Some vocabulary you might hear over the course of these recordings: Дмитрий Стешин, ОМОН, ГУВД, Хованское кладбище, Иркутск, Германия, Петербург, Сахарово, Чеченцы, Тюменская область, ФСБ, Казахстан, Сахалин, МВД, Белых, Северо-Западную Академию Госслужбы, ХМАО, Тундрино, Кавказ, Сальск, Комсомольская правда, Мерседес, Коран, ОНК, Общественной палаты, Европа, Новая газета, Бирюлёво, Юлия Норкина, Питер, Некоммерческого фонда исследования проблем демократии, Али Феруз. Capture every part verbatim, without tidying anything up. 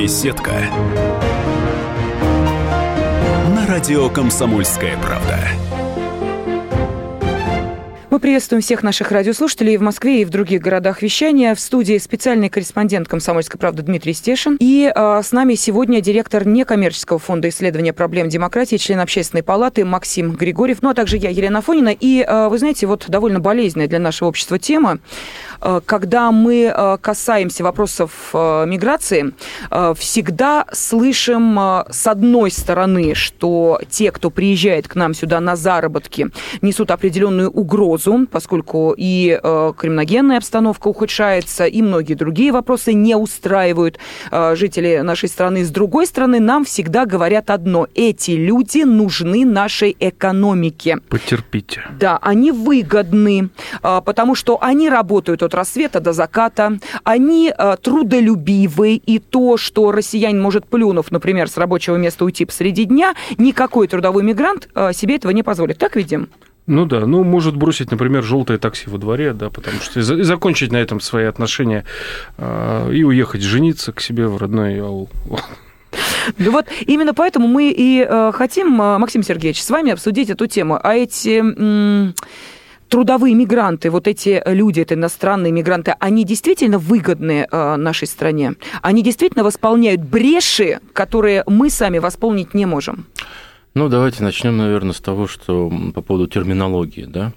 Беседка. На радио «Комсомольская правда». Мы приветствуем всех наших радиослушателей в Москве и в других городах вещания. В студии специальный корреспондент «Комсомольской правды» Дмитрий Стешин. И э, с нами сегодня директор Некоммерческого фонда исследования проблем демократии, член Общественной палаты Максим Григорьев. Ну а также я, Елена Афонина. И, э, вы знаете, вот довольно болезненная для нашего общества тема. Э, когда мы э, касаемся вопросов э, миграции, э, всегда слышим э, с одной стороны, что те, кто приезжает к нам сюда на заработки, несут определенную угрозу, поскольку и э, криминогенная обстановка ухудшается, и многие другие вопросы не устраивают э, жители нашей страны. С другой стороны, нам всегда говорят одно: эти люди нужны нашей экономике. Потерпите. Да, они выгодны, э, потому что они работают от рассвета до заката, они э, трудолюбивы, и то, что россиянин может, плюнув, например, с рабочего места уйти посреди дня, никакой трудовой мигрант э, себе этого не позволит. Так видим? Ну да, ну может бросить, например, желтое такси во дворе, да, потому что и закончить на этом свои отношения и уехать жениться к себе в родной аул. Ну вот именно поэтому мы и хотим, Максим Сергеевич, с вами обсудить эту тему. А эти м- трудовые мигранты, вот эти люди, это иностранные мигранты, они действительно выгодны нашей стране? Они действительно восполняют бреши, которые мы сами восполнить не можем? Ну, давайте начнем, наверное, с того, что по поводу терминологии, да.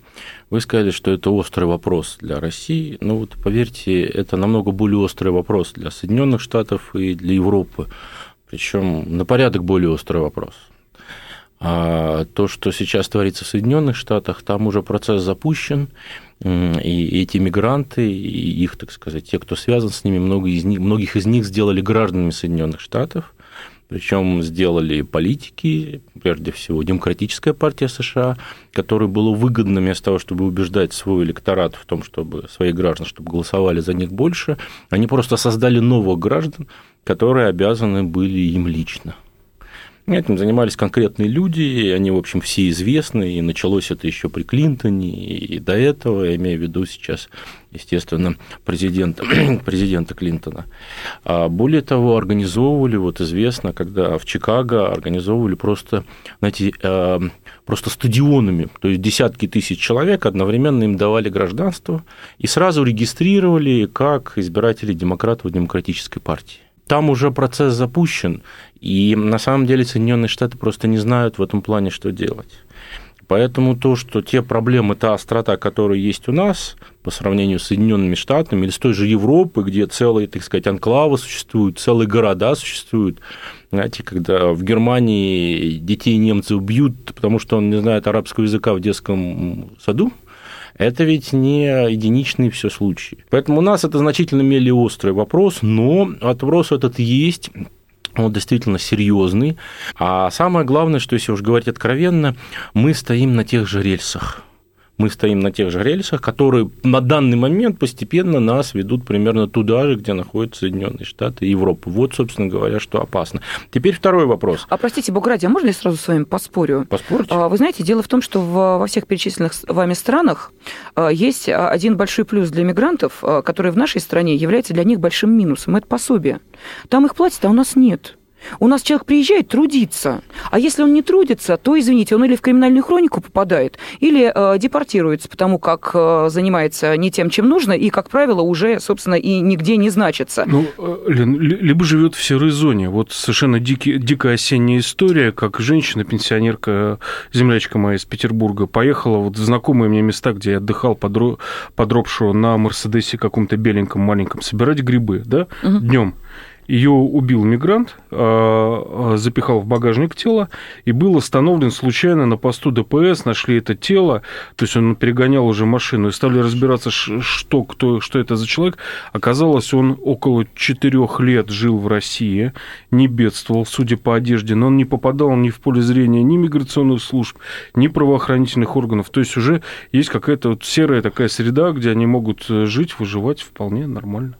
Вы сказали, что это острый вопрос для России. Ну, вот поверьте, это намного более острый вопрос для Соединенных Штатов и для Европы. Причем на порядок более острый вопрос. А то, что сейчас творится в Соединенных Штатах, там уже процесс запущен. И эти мигранты, и их, так сказать, те, кто связан с ними, много из них, многих из них сделали гражданами Соединенных Штатов. Причем сделали политики, прежде всего, Демократическая партия США, которой было выгодно вместо того, чтобы убеждать свой электорат в том, чтобы своих граждан, чтобы голосовали за них больше, они просто создали новых граждан, которые обязаны были им лично. Этим занимались конкретные люди, и они, в общем, все известны, и началось это еще при Клинтоне, и до этого, я имею в виду сейчас, естественно, президента, президента Клинтона. А более того, организовывали, вот известно, когда в Чикаго организовывали просто, знаете, просто стадионами, то есть десятки тысяч человек одновременно им давали гражданство и сразу регистрировали как избирателей демократов в Демократической партии. Там уже процесс запущен, и на самом деле Соединенные Штаты просто не знают в этом плане, что делать. Поэтому то, что те проблемы, та острота, которая есть у нас по сравнению с Соединенными Штатами или с той же Европой, где целые, так сказать, анклавы существуют, целые города существуют. Знаете, когда в Германии детей немцы убьют, потому что он не знает арабского языка в детском саду, это ведь не единичные все случаи. Поэтому у нас это значительно менее острый вопрос, но вопрос этот есть, он действительно серьезный. А самое главное, что, если уж говорить откровенно, мы стоим на тех же рельсах. Мы стоим на тех же рельсах, которые на данный момент постепенно нас ведут примерно туда же, где находятся Соединенные Штаты и Европа. Вот, собственно говоря, что опасно. Теперь второй вопрос. А простите, Бог ради, а можно я сразу с вами поспорю? Поспорьте. Вы знаете, дело в том, что во всех перечисленных вами странах есть один большой плюс для мигрантов, который в нашей стране является для них большим минусом. Это пособие. Там их платят, а у нас нет. У нас человек приезжает трудиться, а если он не трудится, то, извините, он или в криминальную хронику попадает, или э, депортируется, потому как э, занимается не тем, чем нужно, и, как правило, уже, собственно, и нигде не значится. Ну, Лен, либо живет в серой зоне. Вот совершенно дикий, дикая осенняя история, как женщина-пенсионерка, землячка моя из Петербурга, поехала вот в знакомые мне места, где я отдыхал, подро... подробшего на Мерседесе каком-то беленьком маленьком, собирать грибы, да, угу. Днем. Ее убил мигрант, запихал в багажник тело, и был остановлен случайно на посту Дэ Пэ Эс, нашли это тело, то есть он перегонял уже машину, и стали разбираться, что, кто, что это за человек. Оказалось, он около четырех лет жил в России, не бедствовал, судя по одежде, но он не попадал ни в поле зрения ни миграционных служб, ни правоохранительных органов. То есть уже есть какая-то вот серая такая среда, где они могут жить, выживать вполне нормально.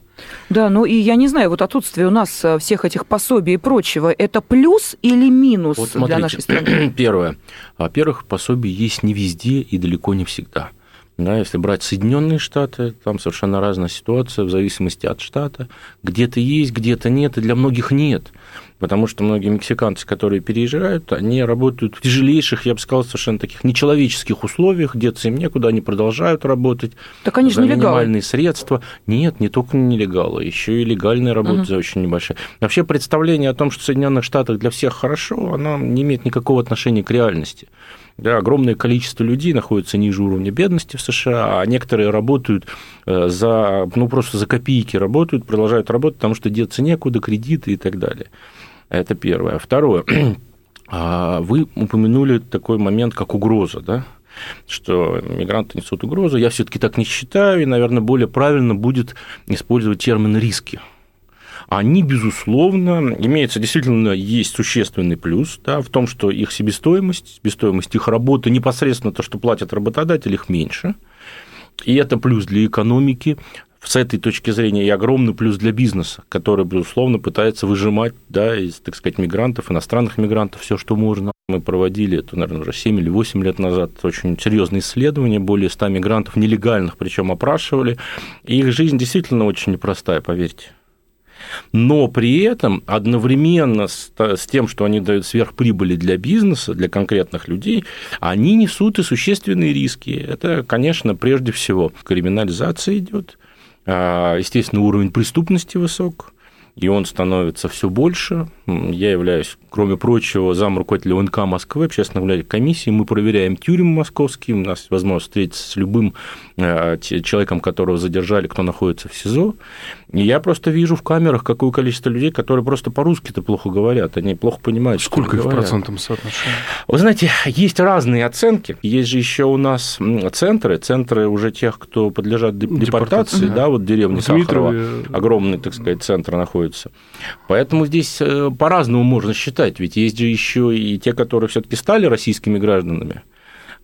Да, ну и я не знаю, вот отсутствие у нас всех этих пособий и прочего, это плюс или минус вот для нашей страны? Первое. Во-первых, пособия есть не везде и далеко не всегда. Да, если брать Соединенные Штаты, там совершенно разная ситуация в зависимости от штата. Где-то есть, где-то нет, и для многих нет. Потому что многие мексиканцы, которые переезжают, они работают в тяжелейших, я бы сказал, совершенно таких нечеловеческих условиях, деться им некуда, они продолжают работать. Так они же нелегалы. За минимальные средства. Нет, не только нелегалы, еще и легальные работы угу. за очень небольшие. Вообще представление о том, что в Соединенных Штатах для всех хорошо, оно не имеет никакого отношения к реальности. Да, огромное количество людей находится ниже уровня бедности в США, а некоторые работают за, ну, просто за копейки работают, продолжают работать, потому что деться некуда, кредиты и так далее. Это первое. Второе. Вы упомянули такой момент, как угроза, да? Что мигранты несут угрозу. Я все-таки так не считаю, и, наверное, более правильно будет использовать термин «риски». Они, безусловно, имеются, действительно, есть существенный плюс, да, в том, что их себестоимость, себестоимость их работы, непосредственно то, что платят работодатели, их меньше, и это плюс для экономики, с этой точки зрения, и огромный плюс для бизнеса, который, безусловно, пытается выжимать, да, из, так сказать, мигрантов, иностранных мигрантов, все, что можно. Мы проводили это, наверное, уже семь или восемь лет назад очень серьезные исследования, более ста мигрантов нелегальных, причем опрашивали, и их жизнь действительно очень непростая, поверьте. Но при этом одновременно с тем, что они дают сверхприбыли для бизнеса, для конкретных людей, они несут и существенные риски. Это, конечно, прежде всего криминализация идет, естественно, уровень преступности высок, и он становится все больше. Я являюсь, кроме прочего, зам руководителя ОНК Москвы, общественной комиссии. Мы проверяем тюрьмы московские, у нас есть возможность встретиться с любым человеком, которого задержали, кто находится в СИЗО. И я просто вижу в камерах, какое количество людей, которые просто по-русски-то плохо говорят, они плохо понимают, сколько их в процентном соотношении. Вы знаете, есть разные оценки. Есть же еще у нас центры, центры уже тех, кто подлежат депортации, депортации да, да, вот деревня Сахарово, огромный, так сказать, центр находится. Поэтому здесь по-разному можно считать, ведь есть же еще и те, которые все-таки стали российскими гражданами,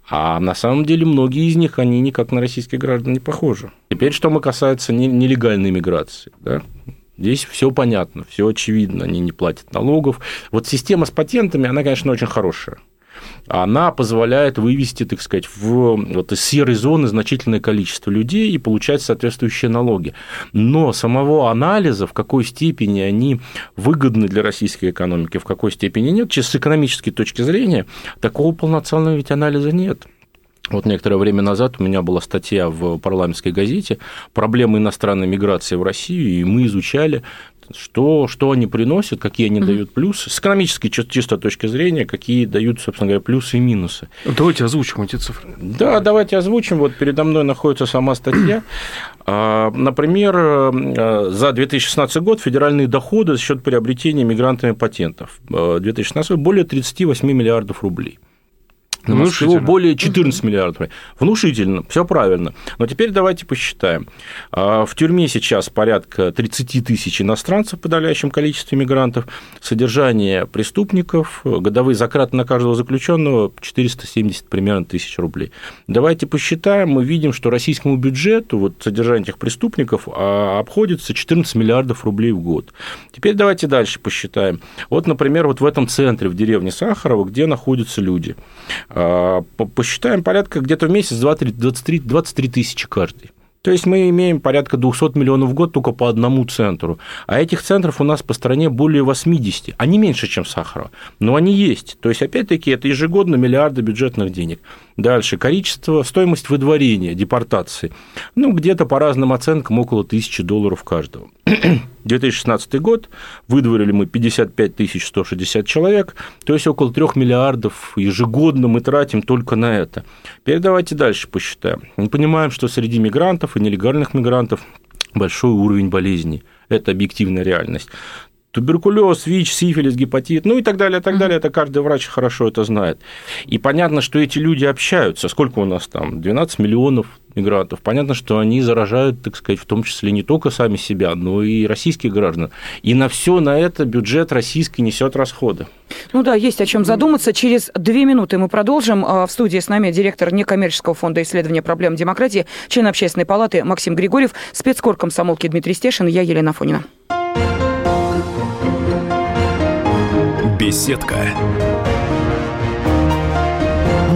а на самом деле многие из них, они никак на российских граждан не похожи. Теперь, что касается нелегальной миграции, да? Здесь все понятно, все очевидно, они не платят налогов. Вот система с патентами, она, конечно, очень хорошая. Она позволяет вывести, так сказать, в, вот, из серой зоны значительное количество людей и получать соответствующие налоги. Но самого анализа, в какой степени они выгодны для российской экономики, в какой степени нет, чисто с экономической точки зрения, такого полноценного ведь анализа нет. Вот некоторое время назад у меня была статья в парламентской газете «Проблемы иностранной миграции в Россию», и мы изучали, что, что они приносят, какие они mm-hmm. дают плюсы, с экономической чисто точки зрения, какие дают, собственно говоря, плюсы и минусы. Давайте озвучим эти цифры. Да, давайте озвучим. Вот передо мной находится сама статья. Например, за две тысячи шестнадцатый год федеральные доходы за счет приобретения мигрантами патентов две тысячи шестнадцатый более тридцать восемь миллиардов рублей. Всего более четырнадцать миллиардов. Внушительно, все правильно. Но теперь давайте посчитаем. В тюрьме сейчас порядка тридцать тысяч иностранцев в подавляющем количестве мигрантов, содержание преступников, годовые затраты на каждого заключенного четыреста семьдесят примерно тысяч рублей. Давайте посчитаем, мы видим, что российскому бюджету вот, содержание этих преступников обходится четырнадцать миллиардов рублей в год. Теперь давайте дальше посчитаем. Вот, например, вот в этом центре, в деревне Сахарово, где находятся люди. Посчитаем, порядка где-то в месяц двадцать три тысячи каждый. То есть мы имеем порядка двести миллионов в год только по одному центру. А этих центров у нас по стране более восемьдесят. Они меньше, чем Сахарова, но они есть. То есть, опять-таки, это ежегодно миллиарды бюджетных денег. Дальше. Количество, стоимость выдворения, депортации. Ну, где-то по разным оценкам около тысячи долларов каждого. две тысячи шестнадцатый год. Выдворили мы пятьдесят пять тысяч сто шестьдесят человек. То есть, около трех миллиардов ежегодно мы тратим только на это. Теперь давайте дальше посчитаем. Мы понимаем, что среди мигрантов и нелегальных мигрантов большой уровень болезней. Это объективная реальность. Туберкулез, ВИЧ, сифилис, гепатит, ну и так далее, и так далее. Это каждый врач хорошо это знает. И понятно, что эти люди общаются. Сколько у нас там? двенадцать миллионов мигрантов. Понятно, что они заражают, так сказать, в том числе не только сами себя, но и российских граждан. И на все на это бюджет российский несет расходы. Ну да, есть о чем задуматься. Через две минуты мы продолжим. В студии с нами директор Некоммерческого фонда исследования проблем демократии, член Общественной палаты Максим Григорьев, спецкор комсомолки Дмитрий Стешин, я Елена Афонина. Беседка.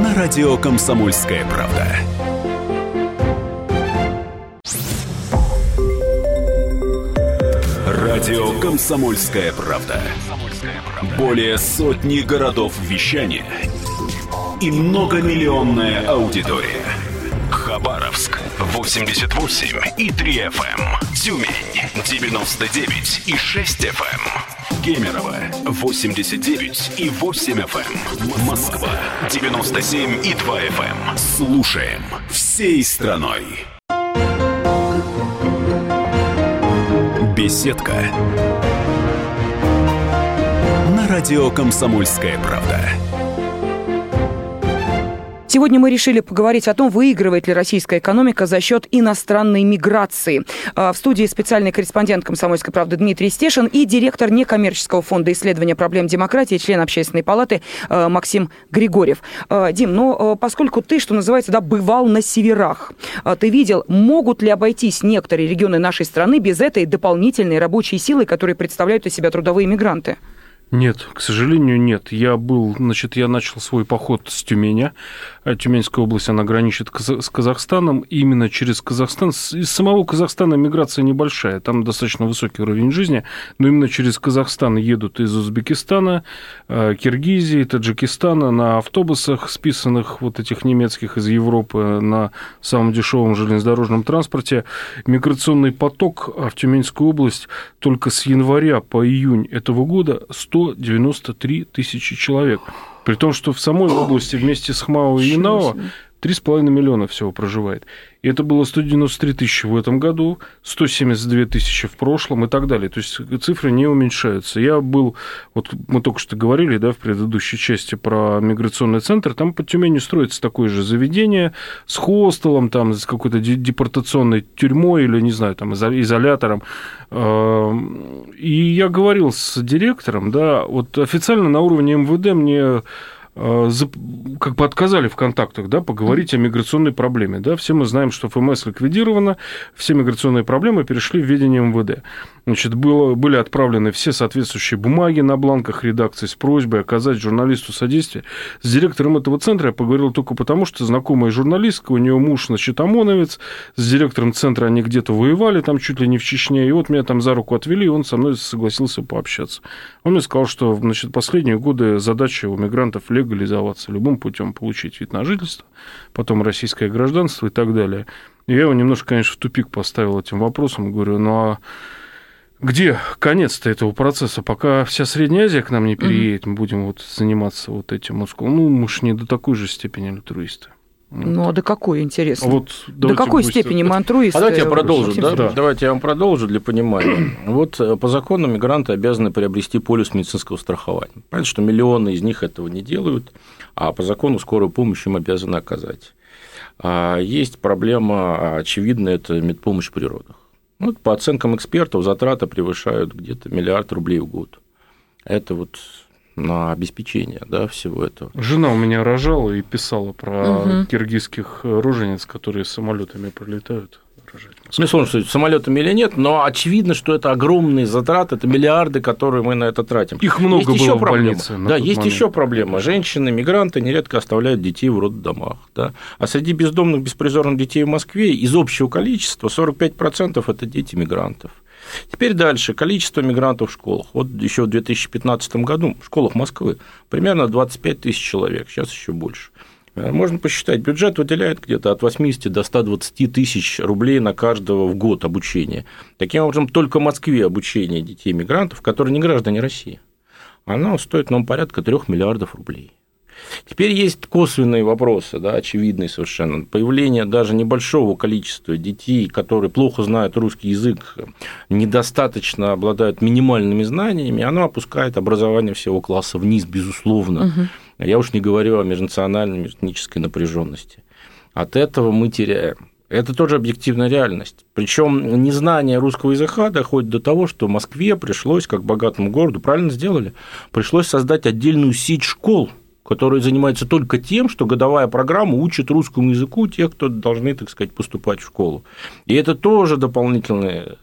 На радио «Комсомольская правда». Радио «Комсомольская правда». Более сотни городов вещания и многомиллионная аудитория. Хабаровск восемьдесят восемь и три эф эм, Тюмень девяносто девять и шесть эф эм, Кемерово восемьдесят девять и восемь эф эм, Москва девяносто семь и два эф эм. Слушаем всей страной. Беседка на радио «Комсомольская правда». Сегодня мы решили поговорить о том, выигрывает ли российская экономика за счет иностранной миграции. В студии специальный корреспондент «Комсомольской правды» Дмитрий Стешин и директор Некоммерческого фонда исследования проблем демократии, член Общественной палаты Максим Григорьев. Дим, ну, поскольку ты, что называется, да, бывал на северах, ты видел, могут ли обойтись некоторые регионы нашей страны без этой дополнительной рабочей силы, которую представляют из себя трудовые мигранты? Нет, к сожалению, нет. Я был, значит, я начал свой поход с Тюмени. Тюменская область, она граничит с Казахстаном. И именно через Казахстан, из самого Казахстана миграция небольшая, там достаточно высокий уровень жизни, но именно через Казахстан едут из Узбекистана, Киргизии, Таджикистана на автобусах, списанных вот этих немецких из Европы на самом дешевом железнодорожном транспорте. Миграционный поток в Тюменскую область только с января по июнь этого года сто девяносто три тысячи человек. При том, что в самой области вместе с ХМАО и ИНАО три с половиной миллиона всего проживает. И это было сто девяносто три тысячи в этом году, сто семьдесят две тысячи в прошлом и так далее. То есть цифры не уменьшаются. Я был, вот мы только что говорили, да, в предыдущей части про миграционный центр, там по Тюмени строится такое же заведение с хостелом, там, с какой-то депортационной тюрьмой или, не знаю, там, изолятором. И я говорил с директором, да, вот официально на уровне МВД мне... как бы отказали в контактах, да, поговорить о миграционной проблеме. Да. Все мы знаем, что эф эм эс ликвидировано, все миграционные проблемы перешли в ведение МВД. Значит, было, были отправлены все соответствующие бумаги на бланках редакции с просьбой оказать журналисту содействие. С директором этого центра я поговорил только потому, что знакомая журналистка, у нее муж, значит, ОМОНовец, с директором центра они где-то воевали, там чуть ли не в Чечне, и вот меня там за руку отвели, и он со мной согласился пообщаться. Он мне сказал, что, значит, последние годы задача у мигрантов легкая, легализоваться любым путем, получить вид на жительство, потом российское гражданство и так далее. И я его немножко, конечно, в тупик поставил этим вопросом. Говорю, ну а где конец-то этого процесса? Пока вся Средняя Азия к нам не переедет, мы будем вот заниматься вот этим. Он сказал, ну, мы ж не до такой же степени альтруисты. Вот. Ну, а до какой, интересно? Вот, до какой быстро... степени мы альтруисты? А давайте я продолжу, да? Да. Давайте я вам продолжу для понимания. Вот по закону мигранты обязаны приобрести полис медицинского страхования. Понятно, что миллионы из них этого не делают, а по закону скорую помощь им обязаны оказать. Есть проблема очевидная – это медпомощь при родах. Вот, по оценкам экспертов, затраты превышают где-то миллиард рублей в год. Это вот... на обеспечение, да, всего этого. Жена у меня рожала и писала про угу. киргизских рожениц, которые самолетами прилетают. Мне сложно сказать, самолетами или нет, но очевидно, что это огромные затраты, это миллиарды, которые мы на это тратим. Их много есть было в больнице. Да, есть момент. Еще проблема. Женщины, мигранты нередко оставляют детей в роддомах. Да? А среди бездомных, беспризорных детей в Москве из общего количества сорок пять процентов это дети мигрантов. Теперь дальше. Количество мигрантов в школах. Вот еще в две тысячи пятнадцатом году в школах Москвы примерно двадцать пять тысяч человек, сейчас еще больше. Можно посчитать, бюджет выделяет где-то от восьмидесяти до ста двадцати тысяч рублей на каждого в год обучения. Таким образом, только в Москве обучение детей-мигрантов, которые не граждане России, оно стоит нам порядка трёх миллиардов рублей. Теперь есть косвенные вопросы, да, очевидные совершенно. Появление даже небольшого количества детей, которые плохо знают русский язык, недостаточно обладают минимальными знаниями, оно опускает образование всего класса вниз, безусловно. Угу. Я уж не говорю о межнациональной, межэтнической напряженности. От этого мы теряем. Это тоже объективная реальность. Причем незнание русского языка доходит до того, что Москве пришлось, как богатому городу, правильно сделали, пришлось создать отдельную сеть школ, которые занимаются только тем, что годовая программа учит русскому языку тех, кто должны, так сказать, поступать в школу. И это тоже дополнительная,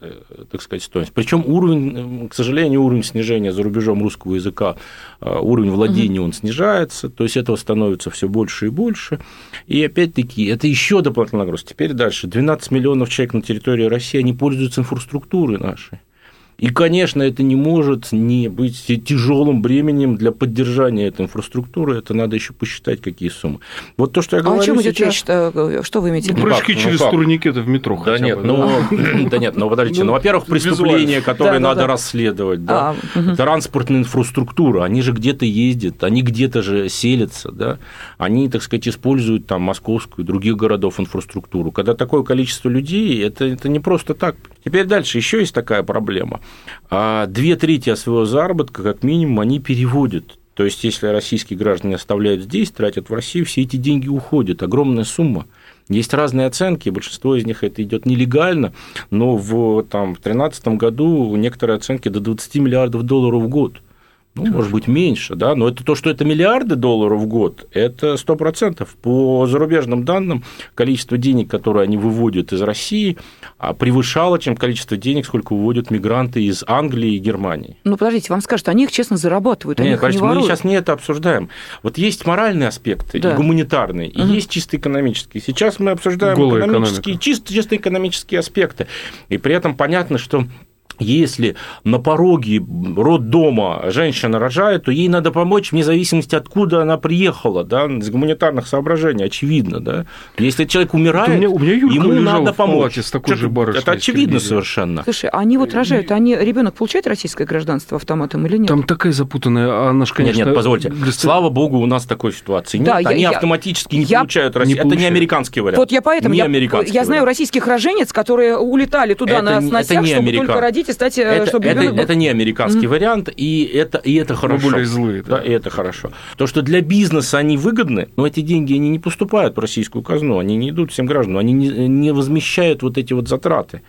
так сказать, стоимость. Причем уровень, к сожалению, уровень снижения за рубежом русского языка, уровень владения, он снижается, то есть этого становится все больше и больше. И опять-таки, это еще дополнительный нагрузка. Теперь дальше. двенадцать миллионов человек на территории России, они пользуются инфраструктурой нашей. И, конечно, это не может не быть тяжелым бременем для поддержания этой инфраструктуры. Это надо еще посчитать, какие суммы. Вот то, что я а говорю сейчас... А о чем идет сейчас... речь? Что, что вы имеете в виду? Прыжки ну, через ну, турникеты в метро да хотя нет, бы. Ну, да нет, ну, подождите. Ну, во-первых, преступления, которые надо расследовать. Транспортная инфраструктура. Они же где-то ездят, они где-то же селятся. Они, так сказать, используют там московскую, других городов инфраструктуру. Когда такое количество людей, это, это не просто так. Теперь дальше. Еще есть такая проблема. Две трети своего заработка, как минимум, они переводят. То есть, если российские граждане оставляют здесь, тратят в Россию, все эти деньги уходят. Огромная сумма. Есть разные оценки, большинство из них это идет нелегально, но в две тысячи тринадцатом году некоторые оценки до двадцать миллиардов долларов в год. Ну, Хорошо. Может быть, меньше, да, но это то, что это миллиарды долларов в год, это сто процентов. По зарубежным данным, количество денег, которые они выводят из России, превышало, чем количество денег, сколько выводят мигранты из Англии и Германии. Ну, подождите, вам скажут, они их честно зарабатывают, Нет, они их не воруют. Мы сейчас не это обсуждаем. Вот есть моральные аспекты, да. и гуманитарные, и угу. есть чисто экономические. Сейчас мы обсуждаем экономические, чисто, чисто экономические аспекты. И при этом понятно, что... Если на пороге роддома женщина рожает, то ей надо помочь вне зависимости, откуда она приехала, да, из гуманитарных соображений, очевидно. Да. Если человек умирает, у меня, у меня ему надо помочь. С такой же барышней, это очевидно совершенно. Слушай, они вот рожают, они ребенок получает российское гражданство автоматом или нет? Там такая запутанная, она же, конечно... Нет, нет, позвольте. Для... Слава богу, у нас такой ситуации нет. Да, они я, автоматически я... не получают российское. Это не американский вариант. Вот я поэтому... Не американский я, я знаю российских роженец, которые улетали туда это, на сносях, чтобы только родить. Кстати, это, чтобы это, ребенок... это не американский mm-hmm. вариант, и это, и это хорошо. Более злые, да. да, и это хорошо. То, что для бизнеса они выгодны, но эти деньги они не поступают в российскую казну, они не идут всем гражданам, они не, не возмещают вот эти вот затраты.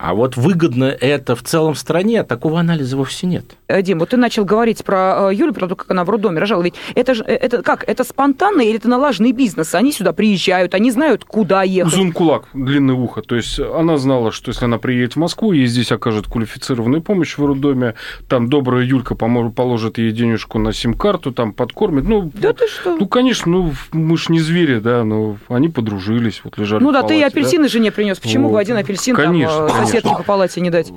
А вот выгодно это в целом стране, такого анализа вовсе нет. Дим, вот ты начал говорить про Юлю, про то, как она в роддоме рожала. Ведь это же, это как, это спонтанный или это налаженный бизнес? Они сюда приезжают, они знают, куда ехать. Зум-кулак, длинное ухо. То есть она знала, что если она приедет в Москву, ей здесь окажут квалифицированную помощь в роддоме, там добрая Юлька поможет, положит ей денежку на сим-карту, там подкормит. Ну, да ты что? Ну, конечно, ну, мы ж не звери, да, но они подружились, вот лежали ну, в да, палате. Ну да, ты и апельсины да? жене принес. Почему вот. Бы один апельсин конечно. Там... Соседки по палате не дать.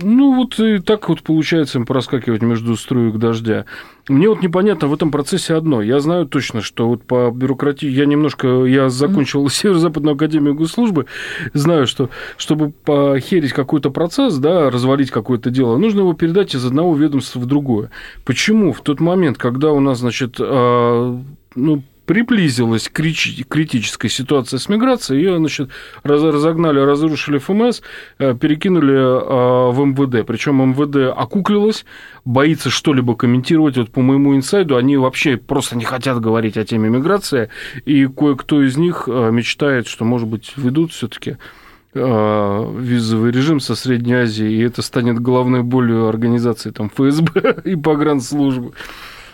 Ну, вот и так вот получается им проскакивать между струек дождя. Мне вот непонятно в этом процессе одно. Я знаю точно, что вот по бюрократии... Я немножко... Я закончил Северо-Западную академию госслужбы. Знаю, что чтобы похерить какой-то процесс, да, развалить какое-то дело, нужно его передать из одного ведомства в другое. Почему в тот момент, когда у нас, значит... ну приблизилась к критической ситуации с миграцией, ее, значит, разогнали, разрушили ФМС, перекинули в МВД. Причем МВД окуклилось, боится что-либо комментировать. Вот по моему инсайду, они вообще просто не хотят говорить о теме миграции, и кое-кто из них мечтает, что, может быть, введут все-таки визовый режим со Средней Азии, и это станет головной болью организации там, ФСБ и погранслужбы.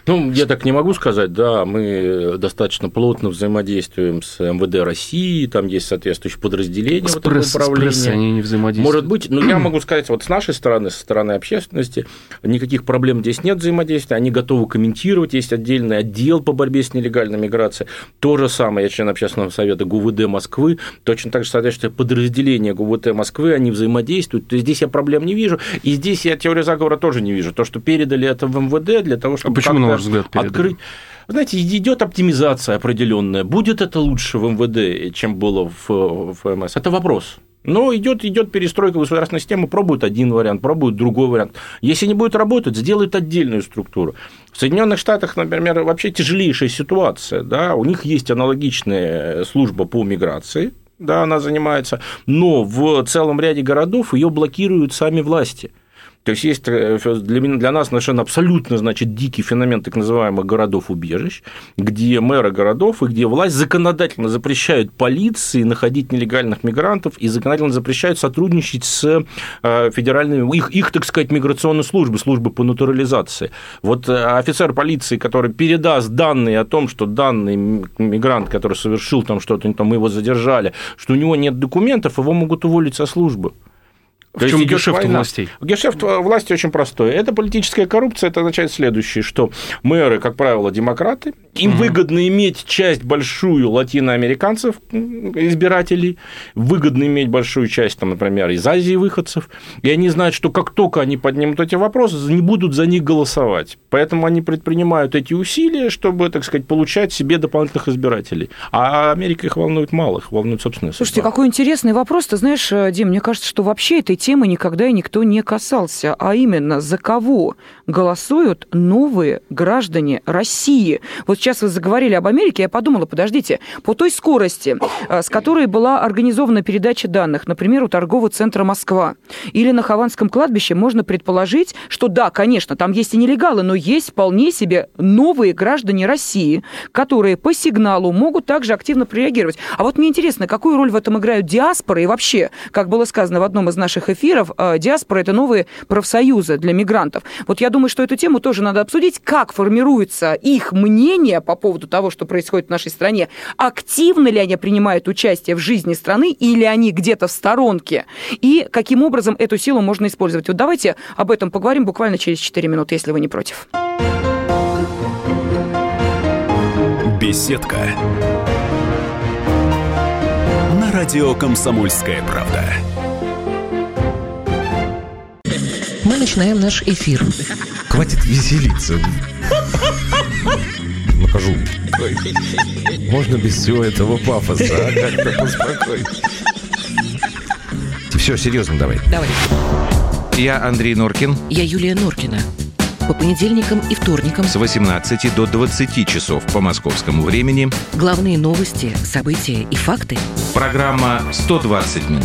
Ну, я так не могу сказать, да, мы достаточно плотно взаимодействуем с МВД России, там есть соответствующие подразделения в этом направлении. Они не взаимодействуют. Может быть, но я могу сказать, вот с нашей стороны, со стороны общественности, никаких проблем здесь нет взаимодействия, они готовы комментировать, есть отдельный отдел по борьбе с нелегальной миграцией, то же самое, я член общественного совета ГУВД Москвы, точно так же, соответственно, подразделения ГУВД Москвы, они взаимодействуют, то есть здесь я проблем не вижу, и здесь я теорию заговора тоже не вижу, то, что передали это в МВД для того, чтобы... А почему на взгляд передали? Вы знаете, идет оптимизация определенная. Будет это лучше в МВД, чем было в ФМС? Это вопрос. Но идет, идет перестройка государственной системы, пробуют один вариант, пробуют другой вариант. Если не будет работать, сделают отдельную структуру. В Соединенных Штатах, например, вообще тяжелейшая ситуация. Да? У них есть аналогичная служба по миграции, да, она занимается, но в целом ряде городов ее блокируют сами власти. То есть, есть для нас совершенно абсолютно, значит, дикий феномен так называемых городов-убежищ, где мэры городов и где власть законодательно запрещают полиции находить нелегальных мигрантов и законодательно запрещают сотрудничать с федеральными, их, их так сказать, миграционной службы, службы по натурализации. Вот офицер полиции, который передаст данные о том, что данный мигрант, который совершил там что-то, мы его задержали, что у него нет документов, его могут уволить со службы. То в чем гешефт властей? Гешефт власти очень простой. Это политическая коррупция, это означает следующее, что мэры, как правило, демократы, им mm-hmm. выгодно иметь часть большую латиноамериканцев, избирателей, выгодно иметь большую часть, там, например, из Азии выходцев, и они знают, что как только они поднимут эти вопросы, не будут за них голосовать. Поэтому они предпринимают эти усилия, чтобы, так сказать, получать себе дополнительных избирателей. А Америка их волнует мало, их волнует собственная судьба. Слушайте, какой интересный вопрос. Ты знаешь, Дим, мне кажется, что вообще этой темы никогда и никто не касался, а именно за кого голосуют новые граждане России. Вот сейчас вы заговорили об Америке, я подумала, подождите, по той скорости, с которой была организована передача данных, например, у торгового центра «Москва» или на Хованском кладбище, можно предположить, что да, конечно, там есть и нелегалы, но есть вполне себе новые граждане России, которые по сигналу могут также активно прореагировать. А вот мне интересно, какую роль в этом играют диаспоры и вообще, как было сказано в одном из наших эфиров, диаспора – это новые профсоюзы для мигрантов. Вот я думаю, что эту тему тоже надо обсудить, как формируется их мнение по поводу того, что происходит в нашей стране, активно ли они принимают участие в жизни страны или они где-то в сторонке, и каким образом эту силу можно использовать. Вот давайте об этом поговорим буквально через четыре минуты, если вы не против. Беседка на радио «Комсомольская правда». Мы начинаем наш эфир. Хватит веселиться. Накажу. Можно без всего этого пафоса, а? Как-то успокоить. Все, серьезно, давай. Давай. Я Андрей Норкин. Я Юлия Норкина. По понедельникам и вторникам с восемнадцати до двадцати часов по московскому времени главные новости, события и факты. Программа «сто двадцать минут».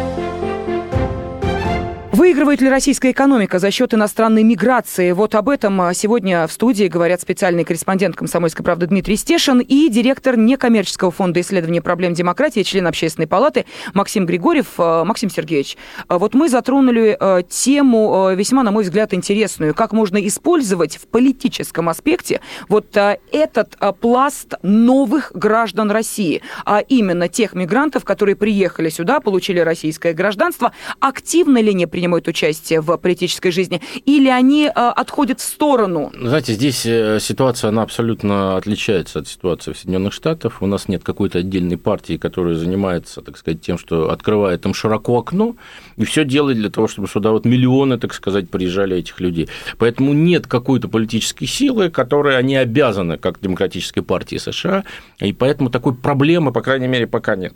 Выигрывает ли российская экономика за счет иностранной миграции? Вот об этом сегодня в студии говорят специальный корреспондент «Комсомольской правды» Дмитрий Стешин и директор Некоммерческого фонда исследования проблем демократии, член Общественной палаты Максим Григорьев. Максим Сергеевич, вот мы затронули тему весьма, на мой взгляд, интересную. Как можно использовать в политическом аспекте вот этот пласт новых граждан России, а именно тех мигрантов, которые приехали сюда, получили российское гражданство, активно ли не принимают участие в политической жизни, или они а, отходят в сторону? Знаете, здесь ситуация, она абсолютно отличается от ситуации в Соединенных Штатах. У нас нет какой-то отдельной партии, которая занимается, так сказать, тем, что открывает им широко окно, и все делает для того, чтобы сюда вот миллионы, так сказать, приезжали этих людей. Поэтому нет какой-то политической силы, которой они обязаны, как демократической партии США, и поэтому такой проблемы, по крайней мере, пока нет.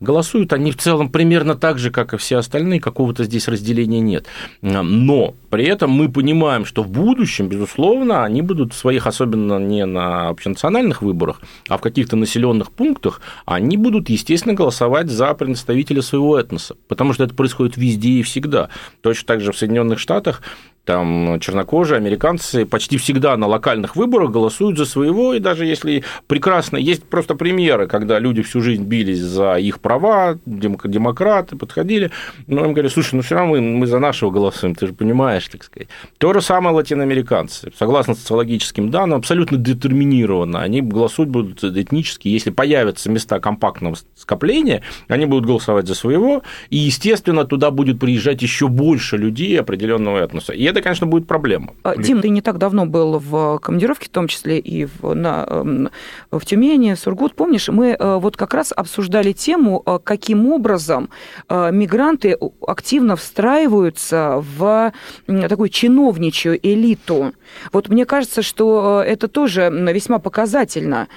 Голосуют они в целом примерно так же, как и все остальные, какого-то здесь разделения нет. Но при этом мы понимаем, что в будущем, безусловно, они будут в своих, особенно не на общенациональных выборах, а в каких-то населенных пунктах, они будут, естественно, голосовать за представителя своего этноса, потому что это происходит везде и всегда. Точно так же в Соединенных Штатах там чернокожие, американцы почти всегда на локальных выборах голосуют за своего, и даже если прекрасно, есть просто примеры, когда люди всю жизнь бились за их права, демократы подходили, но им говорят, слушай, ну все равно мы за нашего голосуем, ты же понимаешь, так сказать. То же самое латиноамериканцы. Согласно социологическим данным, абсолютно детерминированно, они голосуют будут этнически, если появятся места компактного скопления, они будут голосовать за своего, и, естественно, туда будет приезжать еще больше людей определенного этноса. И это Это, конечно, будет проблема. Дим, ты не так давно был в командировке, в том числе и в, на, в Тюмени, в Сургут. Помнишь, мы вот как раз обсуждали тему, каким образом мигранты активно встраиваются в такую чиновничью элиту. Вот мне кажется, что это тоже весьма показательно,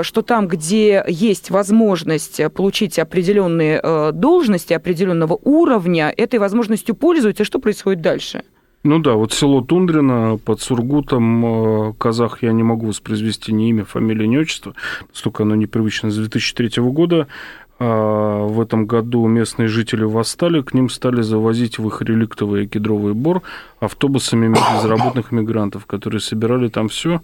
что там, где есть возможность получить определенные должности, определенного уровня, этой возможностью пользуются. Что происходит дальше? Ну да, вот село Тундрино под Сургутом, казах, я не могу воспроизвести ни имя, фамилию, ни отчество, настолько оно непривычно, с две тысячи третьего года. В этом году местные жители восстали, к ним стали завозить в их реликтовый кедровый бор автобусами безработных мигрантов, которые собирали там все,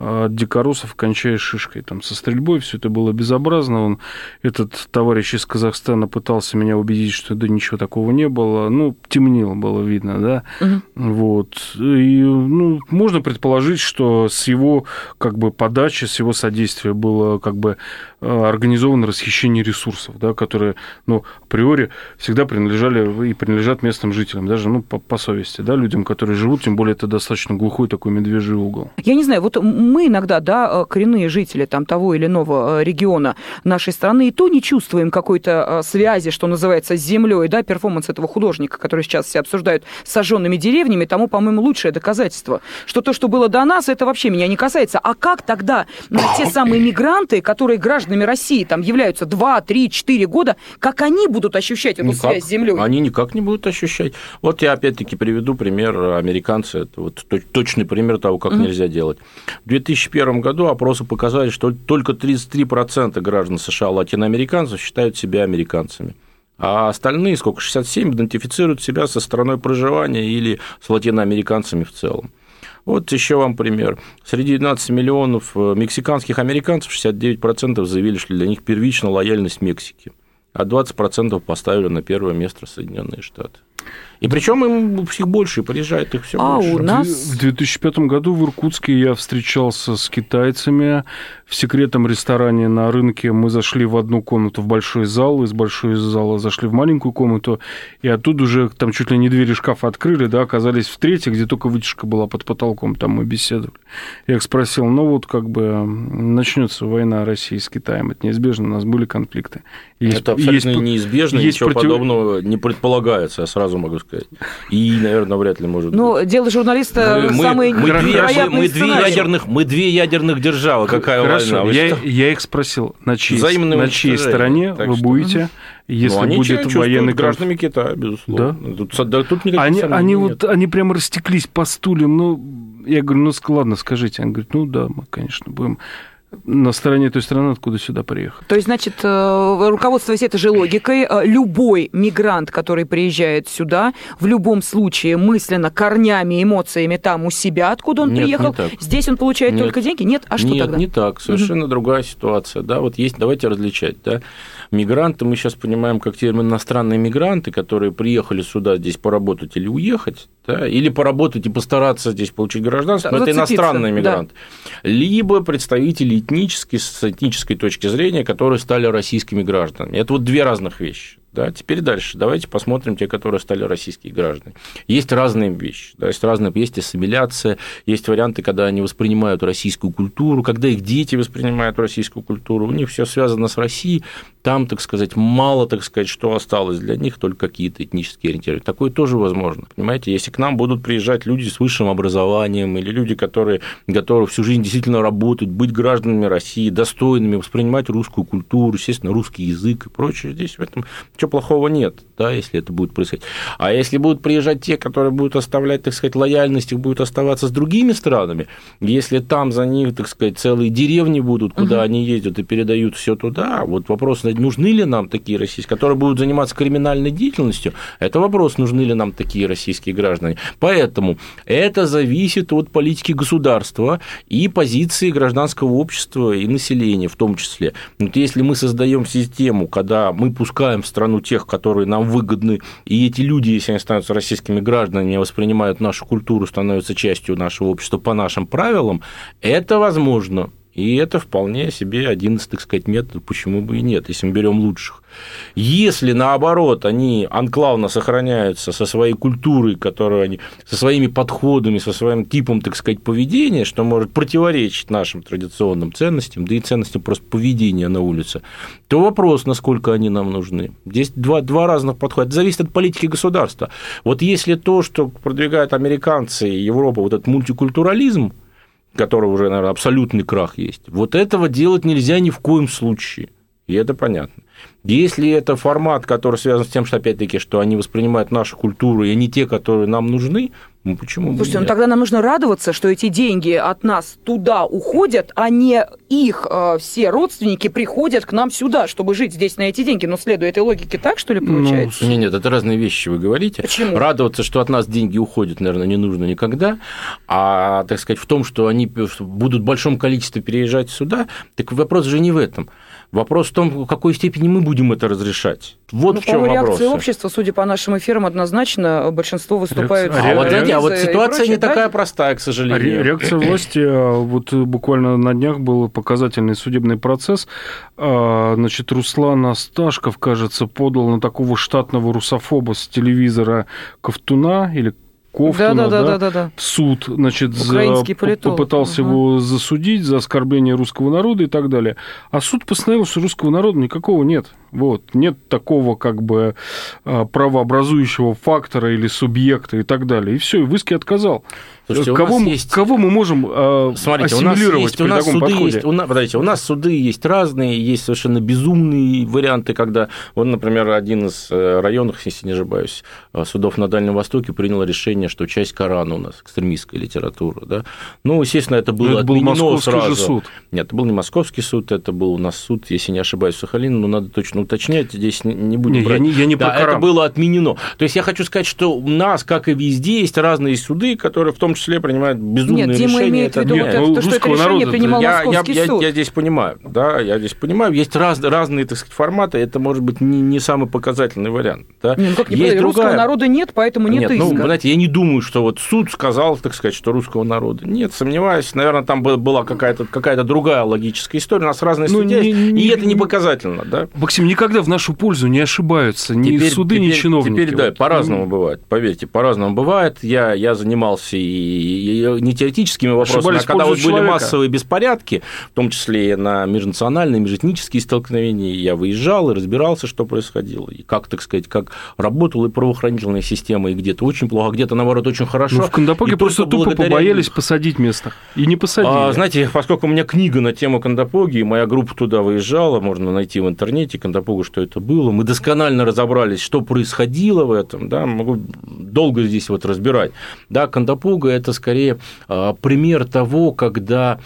от дикорусов, кончая шишкой, там, со стрельбой, все это было безобразно. Он, этот товарищ из Казахстана пытался меня убедить, что да ничего такого не было, ну, темнело было видно, да, угу. Вот, и, ну, можно предположить, что с его, как бы, подачи, с его содействия было, как бы, организовано расхищение ресурсов, да, которые, ну, априори всегда принадлежали и принадлежат местным жителям, даже, ну, по, по совести, да, людям, которые живут, тем более это достаточно глухой такой медвежий угол. Я не знаю, вот мы иногда, да, коренные жители там, того или иного региона нашей страны, и то не чувствуем какой-то связи, что называется, с землей, да, перформанс этого художника, который сейчас все обсуждают с сожженными деревнями, тому, по-моему, лучшее доказательство, что то, что было до нас, это вообще меня не касается. А как тогда те самые мигранты, которые гражданами России там являются два, три, четыре года, как они будут ощущать эту никак. Связь с землей? Они никак не будут ощущать. Вот я опять-таки приведу пример американца, это вот точный пример того, как mm-hmm. нельзя делать. В две тысячи первом году опросы показали, что только тридцать три процента граждан США латиноамериканцев считают себя американцами, а остальные, сколько, шестьдесят семь процентов идентифицируют себя со страной проживания или с латиноамериканцами в целом. Вот еще вам пример. Среди двенадцати миллионов мексиканских американцев шестьдесят девять процентов заявили, что для них первична лояльность Мексики, а двадцать процентов поставили на первое место Соединенные Штаты. И причем им всех больше, приезжает их все а больше. У нас... В две тысячи пятом году в Иркутске я встречался с китайцами в секретном ресторане на рынке. Мы зашли в одну комнату в большой зал, из большой зала зашли в маленькую комнату, и оттуда уже там чуть ли не двери шкафа открыли, да, оказались в третьей, где только вытяжка была под потолком, там мы беседовали. Я их спросил, ну вот как бы начнется война России с Китаем, это неизбежно, у нас были конфликты. Есть, это абсолютно есть, неизбежно, есть ничего против... подобного не предполагается, я сразу могу сказать. И, наверное, вряд ли может Но быть. Ну, дело журналиста мы, самые мы, невероятные мы, мы, две ядерных, мы две ядерных державы. Какая Хорошо, война? Я, я их спросил, на чьей, на чьей стороне так вы что? Будете, если ну, будет военный гражданами конфликт? Китая, безусловно. Да? Тут, да, тут они они, вот, они прямо растеклись по стульям. Ну, я говорю, ну, ладно, скажите. Они говорят, ну, да, мы, конечно, будем... на стороне той страны, откуда сюда приехал. То есть, значит, руководствуясь этой же логикой, любой мигрант, который приезжает сюда, в любом случае мысленно, корнями, эмоциями там у себя, откуда он Нет, приехал, здесь он получает Нет. только деньги? Нет? А что Нет, тогда? Нет, не так. Совершенно угу. другая ситуация. Да, вот есть, давайте различать. Да? Мигранты, мы сейчас понимаем, как термин иностранные мигранты, которые приехали сюда здесь поработать или уехать, да? Или поработать и постараться здесь получить гражданство, да, но это иностранные мигранты. Да. Либо представители этнически, с этнической точки зрения, которые стали российскими гражданами. Это вот две разных вещи. Да? Теперь дальше. Давайте посмотрим те, которые стали российские граждане. Есть разные вещи. Да? Есть разные, есть ассимиляция, есть варианты, когда они воспринимают российскую культуру, когда их дети воспринимают российскую культуру. У них все связано с Россией. Там, так сказать, мало, так сказать, что осталось для них, только какие-то этнические ориентиры. Такое тоже возможно. Понимаете, если к нам будут приезжать люди с высшим образованием или люди, которые готовы всю жизнь действительно работать, быть гражданами России, достойными, воспринимать русскую культуру, естественно, русский язык и прочее, здесь в этом... Ничего плохого нет, да, если это будет происходить. А если будут приезжать те, которые будут оставлять, так сказать, лояльность, их будут оставаться с другими странами, если там за них, так сказать, целые деревни будут, куда угу. они ездят и передают все туда, вот вопрос, нужны ли нам такие российские, которые будут заниматься криминальной деятельностью, это вопрос, нужны ли нам такие российские граждане. Поэтому это зависит от политики государства и позиции гражданского общества и населения в том числе. Вот если мы создаем систему, когда мы пускаем в страну ну, тех, которые нам выгодны, и эти люди, если они становятся российскими гражданами, воспринимают нашу культуру, становятся частью нашего общества по нашим правилам, это возможно. И это вполне себе один из, так сказать, методов, почему бы и нет, если мы берем лучших. Если, наоборот, они анклавно сохраняются со своей культурой, которую они, со своими подходами, со своим типом, так сказать, поведения, что может противоречить нашим традиционным ценностям, да и ценностям просто поведения на улице, то вопрос, насколько они нам нужны. Здесь два, два разных подхода. Это зависит от политики государства. Вот если то, что продвигают американцы и Европа, вот этот мультикультурализм, которого уже, наверное, абсолютный крах есть. Вот этого делать нельзя ни в коем случае. и это понятно. Если это формат, который связан с тем, что, опять-таки, что они воспринимают нашу культуру, и не те, которые нам нужны, ну почему бы Слушайте, нет? ну тогда нам нужно радоваться, что эти деньги от нас туда уходят, а не их э, все родственники приходят к нам сюда, чтобы жить здесь на эти деньги. Но следуя этой логике, так, что ли, получается? Ну, нет, нет, это разные вещи вы говорите. Почему? Радоваться, что от нас деньги уходят, наверное, не нужно никогда. А, так сказать, в том, что они будут в большом количестве переезжать сюда, так вопрос же не в этом. Вопрос в том, в какой степени мы будем это разрешать. Вот ну, в чем вопрос. Ну, по реакции общества, судя по нашим эфирам, однозначно большинство выступают... Реакция. А, вот, реакция. а вот ситуация прочее, не да? такая простая, к сожалению. Реакция власти, вот буквально на днях был показательный судебный процесс. Значит, Руслан Осташков, кажется, подал на такого штатного русофоба с телевизора Ковтуна или Ковтуна, да, да, да, да, да. суд, значит, за... попытался угу. его засудить за оскорбление русского народа и так далее. А суд постановил, что русского народа никакого нет. Вот. Нет такого как бы правообразующего фактора или субъекта и так далее. И все, и в иске отказал. Слушайте, кого, мы, есть... кого мы можем э, Смотрите, ассимилировать при таком подходе? Есть, у, нас, подождите, у нас суды есть разные, есть совершенно безумные варианты, когда, вот, например, один из районных, если не ошибаюсь, судов на Дальнем Востоке принял решение, что часть Корана у нас экстремистская литература. Да? Ну, естественно, это было это отменено был московский сразу. Же суд. Нет, это был не московский суд, это был у нас суд, если не ошибаюсь, Сахалин, но надо точно уточнять, здесь не будем брать. Я не, я не да, это было отменено. То есть я хочу сказать, что у нас, как и везде, есть разные суды, которые в том числе В числе принимают безумные Нет, Дима решения. Имеет в виду, это... Нет, то, что это решение принимал я, московский я, суд. Я, я здесь понимаю, да, я здесь понимаю. Есть раз, разные, так сказать, форматы, это, может быть, не, не самый показательный вариант. Да. Не, ну, как есть другая... Русского народа нет, поэтому нет, нет иска. Ну, знаете, я не думаю, что вот суд сказал, так сказать, что русского народа нет, сомневаюсь. Наверное, там была какая-то, какая-то другая логическая история, у нас разные ну, судьи, не, не, и это не показательно, да. Максим, никогда в нашу пользу не ошибаются ни теперь, суды, теперь, ни чиновники. Теперь, да, вот. По-разному бывает, поверьте, по-разному бывает. Я, я занимался и И не теоретическими вопросами, Ошибались а когда вот были человека. массовые беспорядки, в том числе и на межнациональные, межэтнические столкновения, я выезжал и разбирался, что происходило, и как, так сказать, как работала и правоохранительная система, и где-то очень плохо, где-то, наоборот, очень хорошо. Ну, в Кондопоге просто тупо побоялись им... посадить место, и не посадили. А, знаете, поскольку у меня книга на тему Кондопоги, и моя группа туда выезжала, можно найти в интернете Кондопогу, что это было, мы досконально разобрались, что происходило в этом, да, могу долго здесь вот разбирать. Да, Кондопога это скорее пример того, когда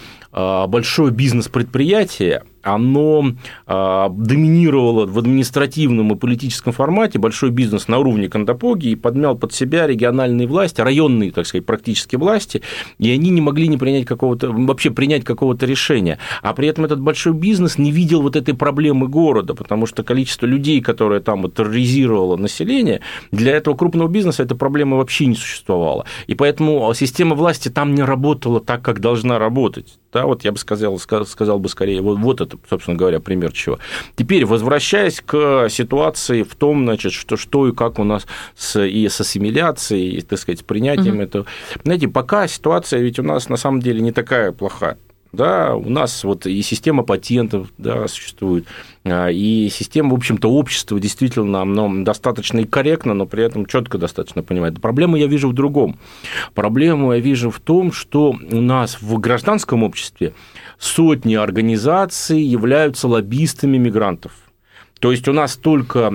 большое бизнес-предприятие, оно доминировало в административном и политическом формате, большой бизнес на уровне Кондопоги, и подмял под себя региональные власти, районные, так сказать, практически власти, и они не могли не принять какого-то, вообще принять какого-то решения. А при этом этот большой бизнес не видел вот этой проблемы города, потому что количество людей, которые там вот терроризировало население, для этого крупного бизнеса эта проблема вообще не существовала. И поэтому система власти там не работала так, как должна работать. Да, вот я бы сказал, сказал бы скорее, вот, вот это, собственно говоря, пример чего. Теперь, возвращаясь к ситуации в том, значит, что, что и как у нас с, и с ассимиляцией, и, так сказать, с принятием mm-hmm. этого. Знаете, пока ситуация ведь у нас на самом деле не такая плохая. Да, у нас вот и система патентов, да, существует, и система, в общем-то, общества действительно оно достаточно и корректно, но при этом четко достаточно понимает. Проблему я вижу в другом. Проблему я вижу в том, что у нас в гражданском обществе сотни организаций являются лоббистами мигрантов. То есть у нас только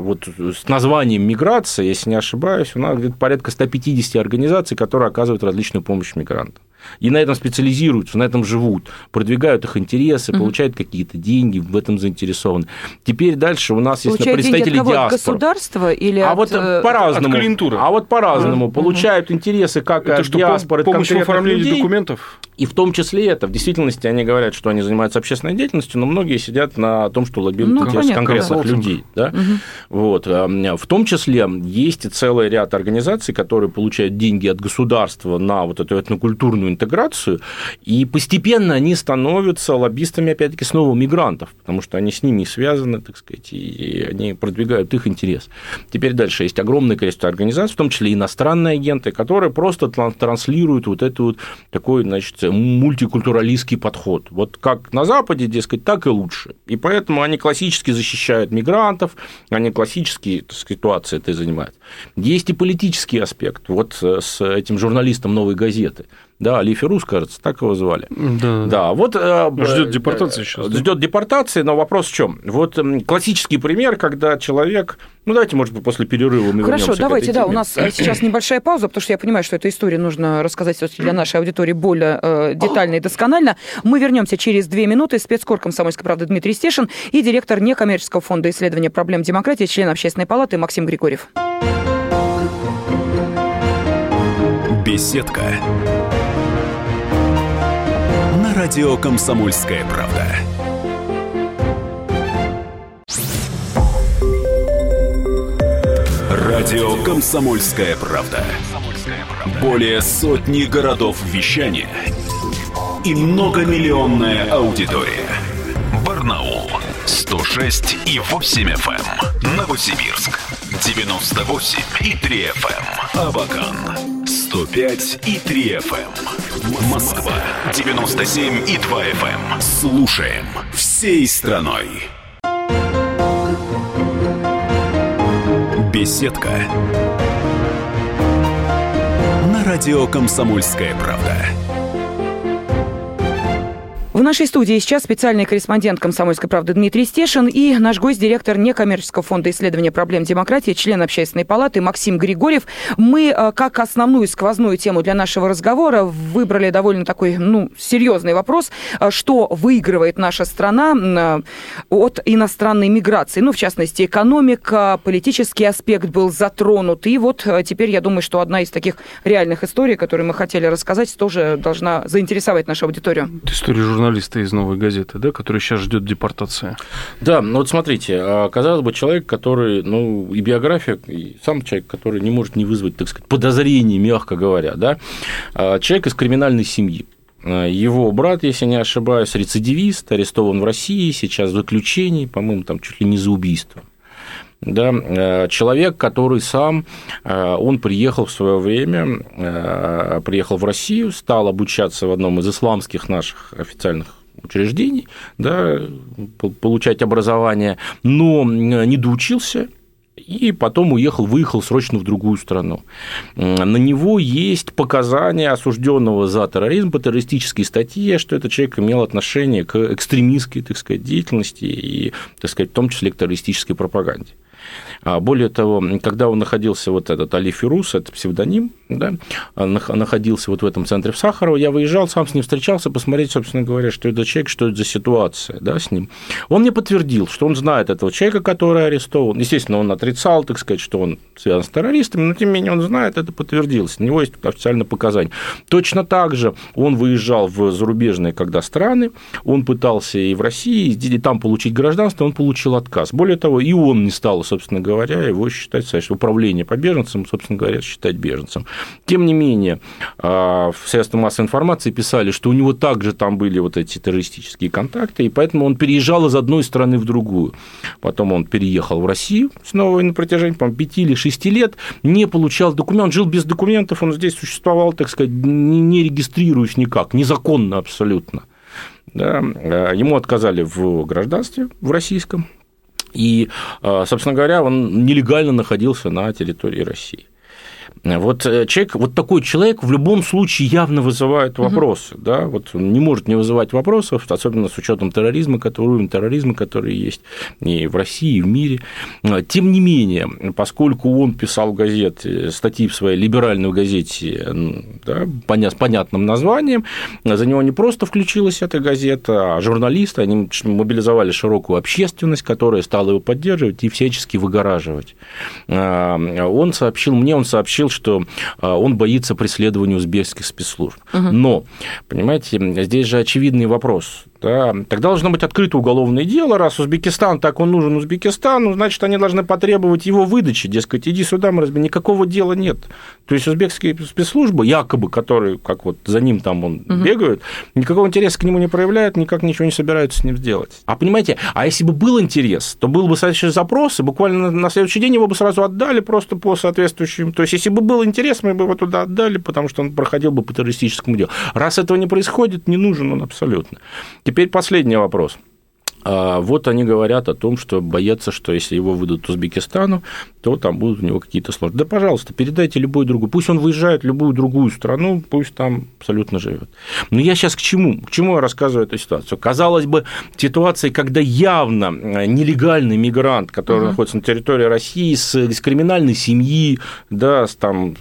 вот, с названием «Миграция», если не ошибаюсь, у нас порядка ста пятидесяти организаций, которые оказывают различную помощь мигрантам. И на этом специализируются, на этом живут, продвигают их интересы, mm-hmm. получают какие-то деньги, в этом заинтересованы. Теперь дальше у нас есть представители диаспоры. Получают деньги от государства или а от... Вот по-разному, от клиентуры? А вот по-разному. Mm-hmm. Получают интересы как это от диаспоры, от конкретных людей. Документов? И в том числе это. В действительности они говорят, что они занимаются общественной деятельностью, но многие сидят на том, что лоббируют. Ну, интересы понятно, конкретных да. людей. Да? Угу. Вот. В том числе есть и целый ряд организаций, которые получают деньги от государства на вот эту этнокультурную интеграцию, и постепенно они становятся лоббистами, опять-таки, снова мигрантов, потому что они с ними связаны, так сказать, и они продвигают их интерес. Теперь дальше есть огромное количество организаций, в том числе иностранные агенты, которые просто транслируют вот этот вот такой, значит, мультикультуралистский подход. Вот как на Западе, дескать, так и лучше. И поэтому они классически Классически защищают мигрантов, они классические ситуации это занимают. Есть и политический аспект. Вот с этим журналистом «Новой газеты». Да, Али Феруз, кажется, так его звали. Да, да. да вот... Ждет депортации сейчас. Ждет да? депортации, но вопрос в чем? Вот классический пример, когда человек... Ну, давайте, может быть, после перерыва мы Хорошо, давайте, да, у нас сейчас небольшая пауза, потому что я понимаю, что эту историю нужно рассказать все-таки для нашей аудитории более детально и досконально. Мы вернемся через две минуты. Спецкор «Комсомольской правды» Дмитрий Стешин и директор Некоммерческого фонда исследования проблем демократии, член Общественной палаты Максим Григорьев. Беседка. На радио «Комсомольская правда». Радио «Комсомольская правда». Более сотни городов вещания и многомиллионная аудитория. Барнаул сто шесть и восемь эф эм, Новосибирск девяносто восемь и три эф эм, Абакан сто пять и три эф эм, Москва девяносто семь и два эф эм. Слушаем всей страной. Беседка на радио «Комсомольская правда». В нашей студии сейчас специальный корреспондент «Комсомольской правды» Дмитрий Стешин и наш гость, директор Некоммерческого фонда исследования проблем демократии, член Общественной палаты Максим Григорьев. Мы, как основную сквозную тему для нашего разговора, выбрали довольно такой, ну, серьезный вопрос, что выигрывает наша страна от иностранной миграции. Ну, в частности, экономика, политический аспект был затронут. И вот теперь, я думаю, что одна из таких реальных историй, которую мы хотели рассказать, тоже должна заинтересовать нашу аудиторию. История журналистов. Журналиста из «Новой газеты», да, который сейчас ждет депортации. Да, ну вот смотрите, казалось бы, человек, который, ну, и биография, и сам человек, который не может не вызвать, так сказать, подозрений, мягко говоря, да, человек из криминальной семьи. Его брат, если не ошибаюсь, рецидивист, арестован в России, сейчас в заключении, по-моему, там чуть ли не за убийство. Да, человек, который сам, он приехал в свое время, приехал в Россию, стал обучаться в одном из исламских наших официальных учреждений, да, получать образование, но не доучился. И потом уехал, выехал срочно в другую страну. На него есть показания осужденного за терроризм по террористической статье, что этот человек имел отношение к экстремистской, так сказать, деятельности и, так сказать, в том числе к террористической пропаганде. Более того, когда он находился, вот этот Али Феруз, это псевдоним, да, находился вот в этом центре в Сахарово, я выезжал, сам с ним встречался, посмотреть, собственно говоря, что это за человек, что это за ситуация, да, с ним. Он мне подтвердил, что он знает этого человека, который арестован. Естественно, он отрицал, так сказать, что он связан с террористами, но, тем не менее, он знает, это подтвердилось. У него есть официальное показание. Точно так же он выезжал в зарубежные когда страны, он пытался и в России, и там получить гражданство, он получил отказ. Более того, и он не стал, собственно говоря, его считать, значит, управление по беженцам, собственно говоря, считать беженцем. Тем не менее, в средствах массовой информации писали, что у него также там были вот эти террористические контакты, и поэтому он переезжал из одной страны в другую. Потом он переехал в Россию снова на протяжении, по-моему, пяти или шести лет, не получал документов, жил без документов, он здесь существовал, так сказать, не регистрируясь никак, незаконно абсолютно. Да. Ему отказали в гражданстве, в российском. И, собственно говоря, он нелегально находился на территории России. Вот, человек, вот такой человек в любом случае явно вызывает вопросы. Угу. Да? Вот он не может не вызывать вопросов, особенно с учетом терроризма, который, уровень терроризма, который есть и в России, и в мире. Тем не менее, поскольку он писал газеты, статьи в своей либеральной газете, да, с понятным названием, за него не просто включилась эта газета, а журналисты, они мобилизовали широкую общественность, которая стала его поддерживать и всячески выгораживать. Он сообщил мне, он сообщил, что он боится преследования узбекских спецслужб. Угу. Но, понимаете, здесь же очевидный вопрос. Да, тогда должно быть открыто уголовное дело. Раз Узбекистан, так он нужен Узбекистану, значит, они должны потребовать его выдачи. Дескать, иди сюда, мы разберем. Никакого дела нет. То есть узбекские спецслужбы, якобы, которые, как вот за ним там он угу. бегают, никакого интереса к нему не проявляют, никак ничего не собираются с ним сделать. А понимаете, а если бы был интерес, то был бы следующий запрос, и буквально на следующий день его бы сразу отдали просто по соответствующим. То есть, если бы был интерес, мы бы его туда отдали, потому что он проходил бы по террористическому делу. Раз этого не происходит, не нужен он абсолютно. Теперь последний вопрос. Вот они говорят о том, что боятся, что если его выдадут Узбекистану, то там будут у него какие-то сложности. Да, пожалуйста, передайте любой другой. Пусть он выезжает в любую другую страну, пусть там абсолютно живет. Но я сейчас к чему? К чему я рассказываю эту ситуацию? Казалось бы, ситуации, когда явно нелегальный мигрант, который uh-huh. находится на территории России, с, с криминальной семьи, да, с, там,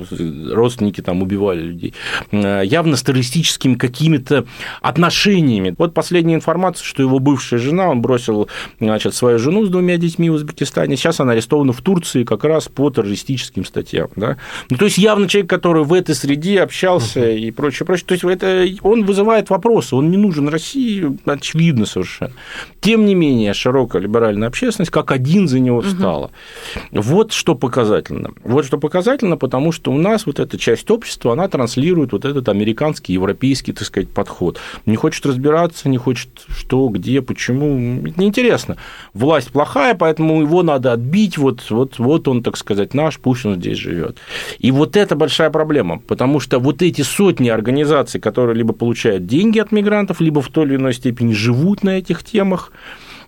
родственники там убивали людей, явно с террористическими какими-то отношениями. Вот последняя информация, что его бывшая жена, он бросил, значит, свою жену с двумя детьми в Узбекистане, сейчас она арестована в Турции как раз по террористическим статьям. Да? Ну, то есть явно человек, который в этой среде общался uh-huh. и прочее, прочее, то есть это, он вызывает вопросы, он не нужен России, очевидно совершенно. Тем не менее, широкая либеральная общественность как один за него встала. Угу. Вот что показательно. Вот что показательно, потому что у нас вот эта часть общества, она транслирует вот этот американский, европейский, так сказать, подход. Не хочет разбираться, не хочет что, где, почему. Это неинтересно. Власть плохая, поэтому его надо отбить. Вот, вот, вот он, так сказать, наш, пусть он здесь живет. И вот это большая проблема, потому что вот эти сотни организаций, которые либо получают деньги от мигрантов, либо в той или иной степени живут на этих темах.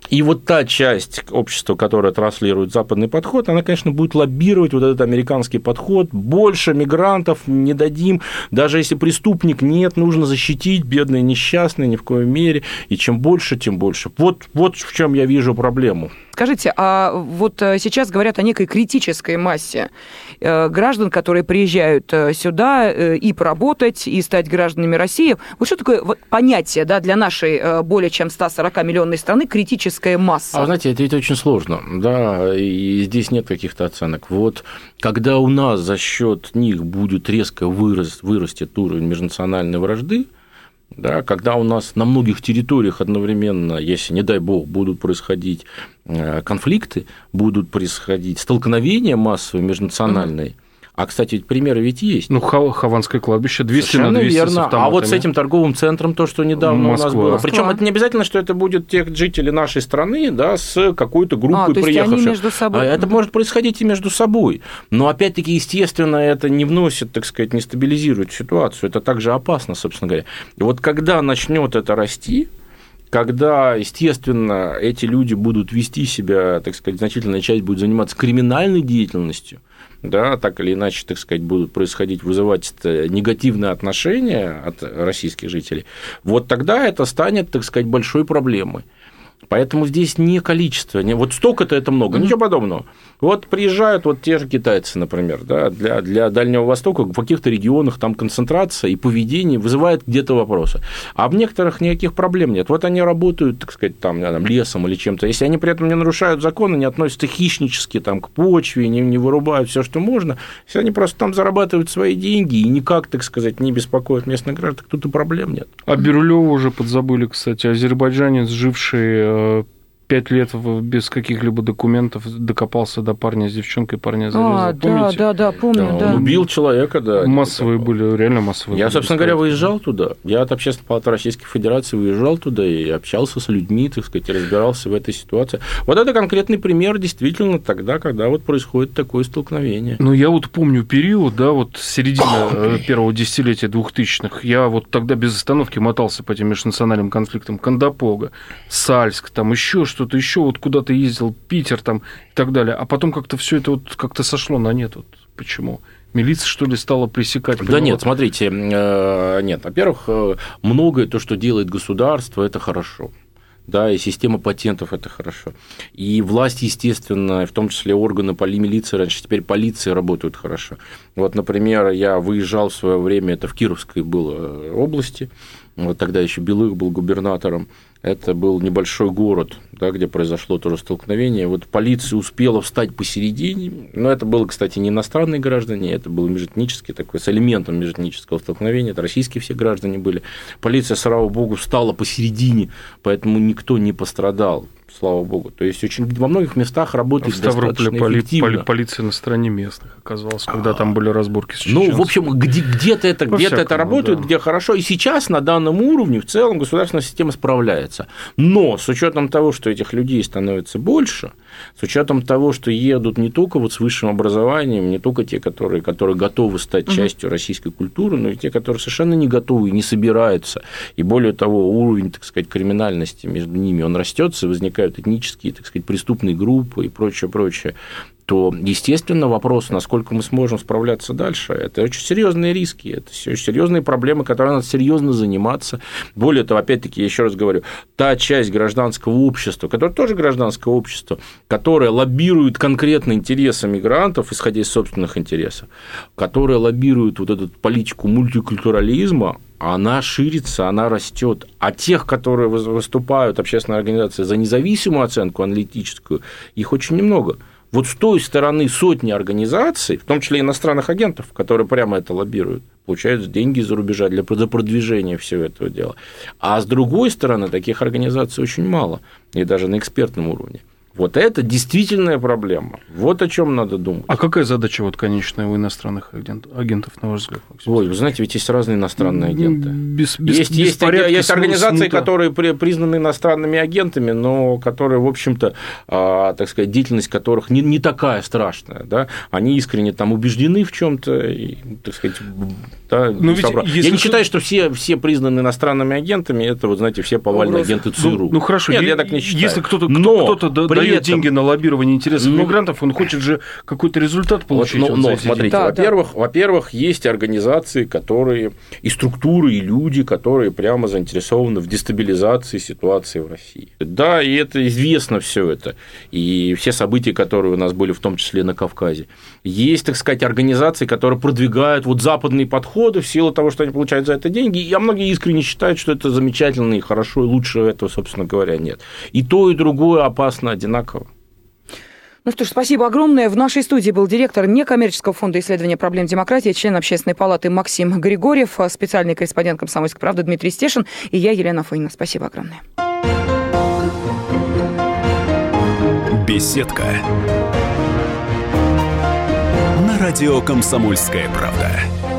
И вот та часть общества, которая транслирует западный подход, она, конечно, будет лоббировать вот этот американский подход. Больше мигрантов не дадим, даже если преступник нет, нужно защитить бедные несчастные ни в коей мере. И чем больше, тем больше. Вот, вот в чем я вижу проблему. Скажите, а вот сейчас говорят о некой критической массе граждан, которые приезжают сюда и поработать, и стать гражданами России. Вот что такое понятие, да, для нашей более чем сто сорок миллионной страны критической масса. А знаете, это ведь очень сложно, да, и здесь нет каких-то оценок. Вот когда у нас за счет них будет резко вырос, вырастет уровень межнациональной вражды, да, когда у нас на многих территориях одновременно, если, не дай бог, будут происходить конфликты, будут происходить столкновения массовые межнациональные. А, кстати, примеры ведь есть. Ну, Хованское кладбище, двести на двести с автоматами. А вот с этим торговым центром, то, что недавно Москва. у нас было. Причем это не обязательно, что это будет те жители нашей страны, да, с какой-то группой а, то приехавших. Есть они между собой. Это может происходить и между собой. Но, опять-таки, естественно, это не вносит, так сказать, не стабилизирует ситуацию. Это также опасно, собственно говоря. И вот когда начнет это расти, когда, естественно, эти люди будут вести себя, так сказать, значительная часть будет заниматься криминальной деятельностью, да, так или иначе, так сказать, будут происходить, вызывать негативные отношения от российских жителей, вот тогда это станет, так сказать, большой проблемой. Поэтому здесь не количество, не... вот столько-то это много, mm-hmm. ничего подобного. Вот приезжают вот те же китайцы, например, да, для, для Дальнего Востока в каких-то регионах там концентрация и поведение вызывает где-то вопросы. А в некоторых никаких проблем нет. Вот они работают, так сказать, там, там лесом или чем-то. Если они при этом не нарушают законы, не относятся хищнически там, к почве, не, не вырубают все, что можно, если они просто там зарабатывают свои деньги и никак, так сказать, не беспокоят местных граждан, тут и проблем нет. А Бирюлёва уже подзабыли, кстати, азербайджанец, живший пять лет без каких-либо документов, докопался до парня с девчонкой, парня залезал. А, помните? Да, да, да, помню, да. да. Он убил человека, да. Массовые были, реально массовые. Я, были, собственно говоря, выезжал туда. Я от Общественной палаты Российской Федерации выезжал туда и общался с людьми, так сказать, разбирался в этой ситуации. Вот это конкретный пример действительно тогда, когда вот происходит такое столкновение. Ну, я вот помню период, да, вот середина первого десятилетия двухтысячных. Я вот тогда без остановки мотался по этим межнациональным конфликтам. Кондопога, Сальск, там еще что что-то еще, вот куда-то ездил, Питер там и так далее, а потом как-то все это вот как-то сошло на нет. Вот почему? Милиция, что ли, стала пресекать? Да понимаете? Нет, смотрите, нет, во-первых, многое то, что делает государство, это хорошо. Да, и система патентов – это хорошо. И власть, естественно, в том числе органы милиции, раньше теперь полиции работают хорошо. Вот, например, я выезжал в свое время, это в Кировской было области, вот тогда еще Белых был губернатором, это был небольшой город, да, где произошло тоже столкновение. Вот полиция успела встать посередине, но это было, кстати, не иностранные граждане, это было межэтнический такой, с элементом межэтнического столкновения, это российские все граждане были. Полиция, слава богу, встала посередине, поэтому никто не пострадал. слава богу. То есть очень во многих местах работает достаточно поли, эффективно. Поли, полиция на стороне местных оказалась, когда а, там были разборки с чеченцами. Ну, в общем, где, где-то это, где-то это работает, да. Где хорошо. И сейчас на данном уровне в целом государственная система справляется. Но с учетом того, что этих людей становится больше, с учетом того, что едут не только вот с высшим образованием, не только те, которые, которые готовы стать угу. частью российской культуры, но и те, которые совершенно не готовы и не собираются. И более того, уровень, так сказать, криминальности между ними, он растётся, возникают этнические, так сказать, преступные группы и прочее, прочее, то, естественно, вопрос, насколько мы сможем справляться дальше, это очень серьезные риски, это очень серьезные проблемы, которыми надо серьезно заниматься. Более того, опять-таки, я еще раз говорю, та часть гражданского общества, которая тоже гражданское общество, которое лоббирует конкретно интересы мигрантов, исходя из собственных интересов, которое лоббирует вот эту политику мультикультурализма, она ширится, она растет. А тех, которые выступают, общественные организации, за независимую оценку аналитическую, их очень немного. Вот с той стороны сотни организаций, в том числе иностранных агентов, которые прямо это лоббируют, получают деньги из-за рубежа для продвижения всего этого дела. А с другой стороны, таких организаций очень мало, и даже на экспертном уровне. Вот это действительная проблема. Вот о чем надо думать. А какая задача вот, конечная у иностранных агентов, на ваш взгляд? Ой, вы знаете, ведь есть разные иностранные агенты. Без, без, есть, есть, есть организации, смута. которые признаны иностранными агентами, но которые, в общем-то, так сказать, деятельность которых не, не такая страшная. Да? Они искренне там убеждены в чем-то, так сказать, да, но ведь если я не что... считаю, что все, все признанные иностранными агентами, это, вот, знаете, все повальные агенты ЦРУ. Ну, ну хорошо, нет, я, я так не считаю. Если кто-то, но... кто-то при дает этом... деньги на лоббирование интересов ну... мигрантов, он хочет же какой-то результат получить. Вот, ну, вот, но, смотрите, да, во-первых, да. во-первых, есть организации, которые, и структуры, и люди, которые прямо заинтересованы в дестабилизации ситуации в России. Да, и это известно все это, и все события, которые у нас были, в том числе на Кавказе. Есть, так сказать, организации, которые продвигают вот западные подходы, в силу того, что они получают за это деньги, я многие искренне считают, что это замечательно и хорошо, и лучше этого, собственно говоря, нет. И то, и другое опасно одинаково. Ну что ж, спасибо огромное. В нашей студии был директор Некоммерческого фонда исследования проблем демократии, член Общественной палаты Максим Григорьев, специальный корреспондент «Комсомольской правды» Дмитрий Стешин и я, Елена Афонина. Спасибо огромное. Беседка на радио «Комсомольская правда».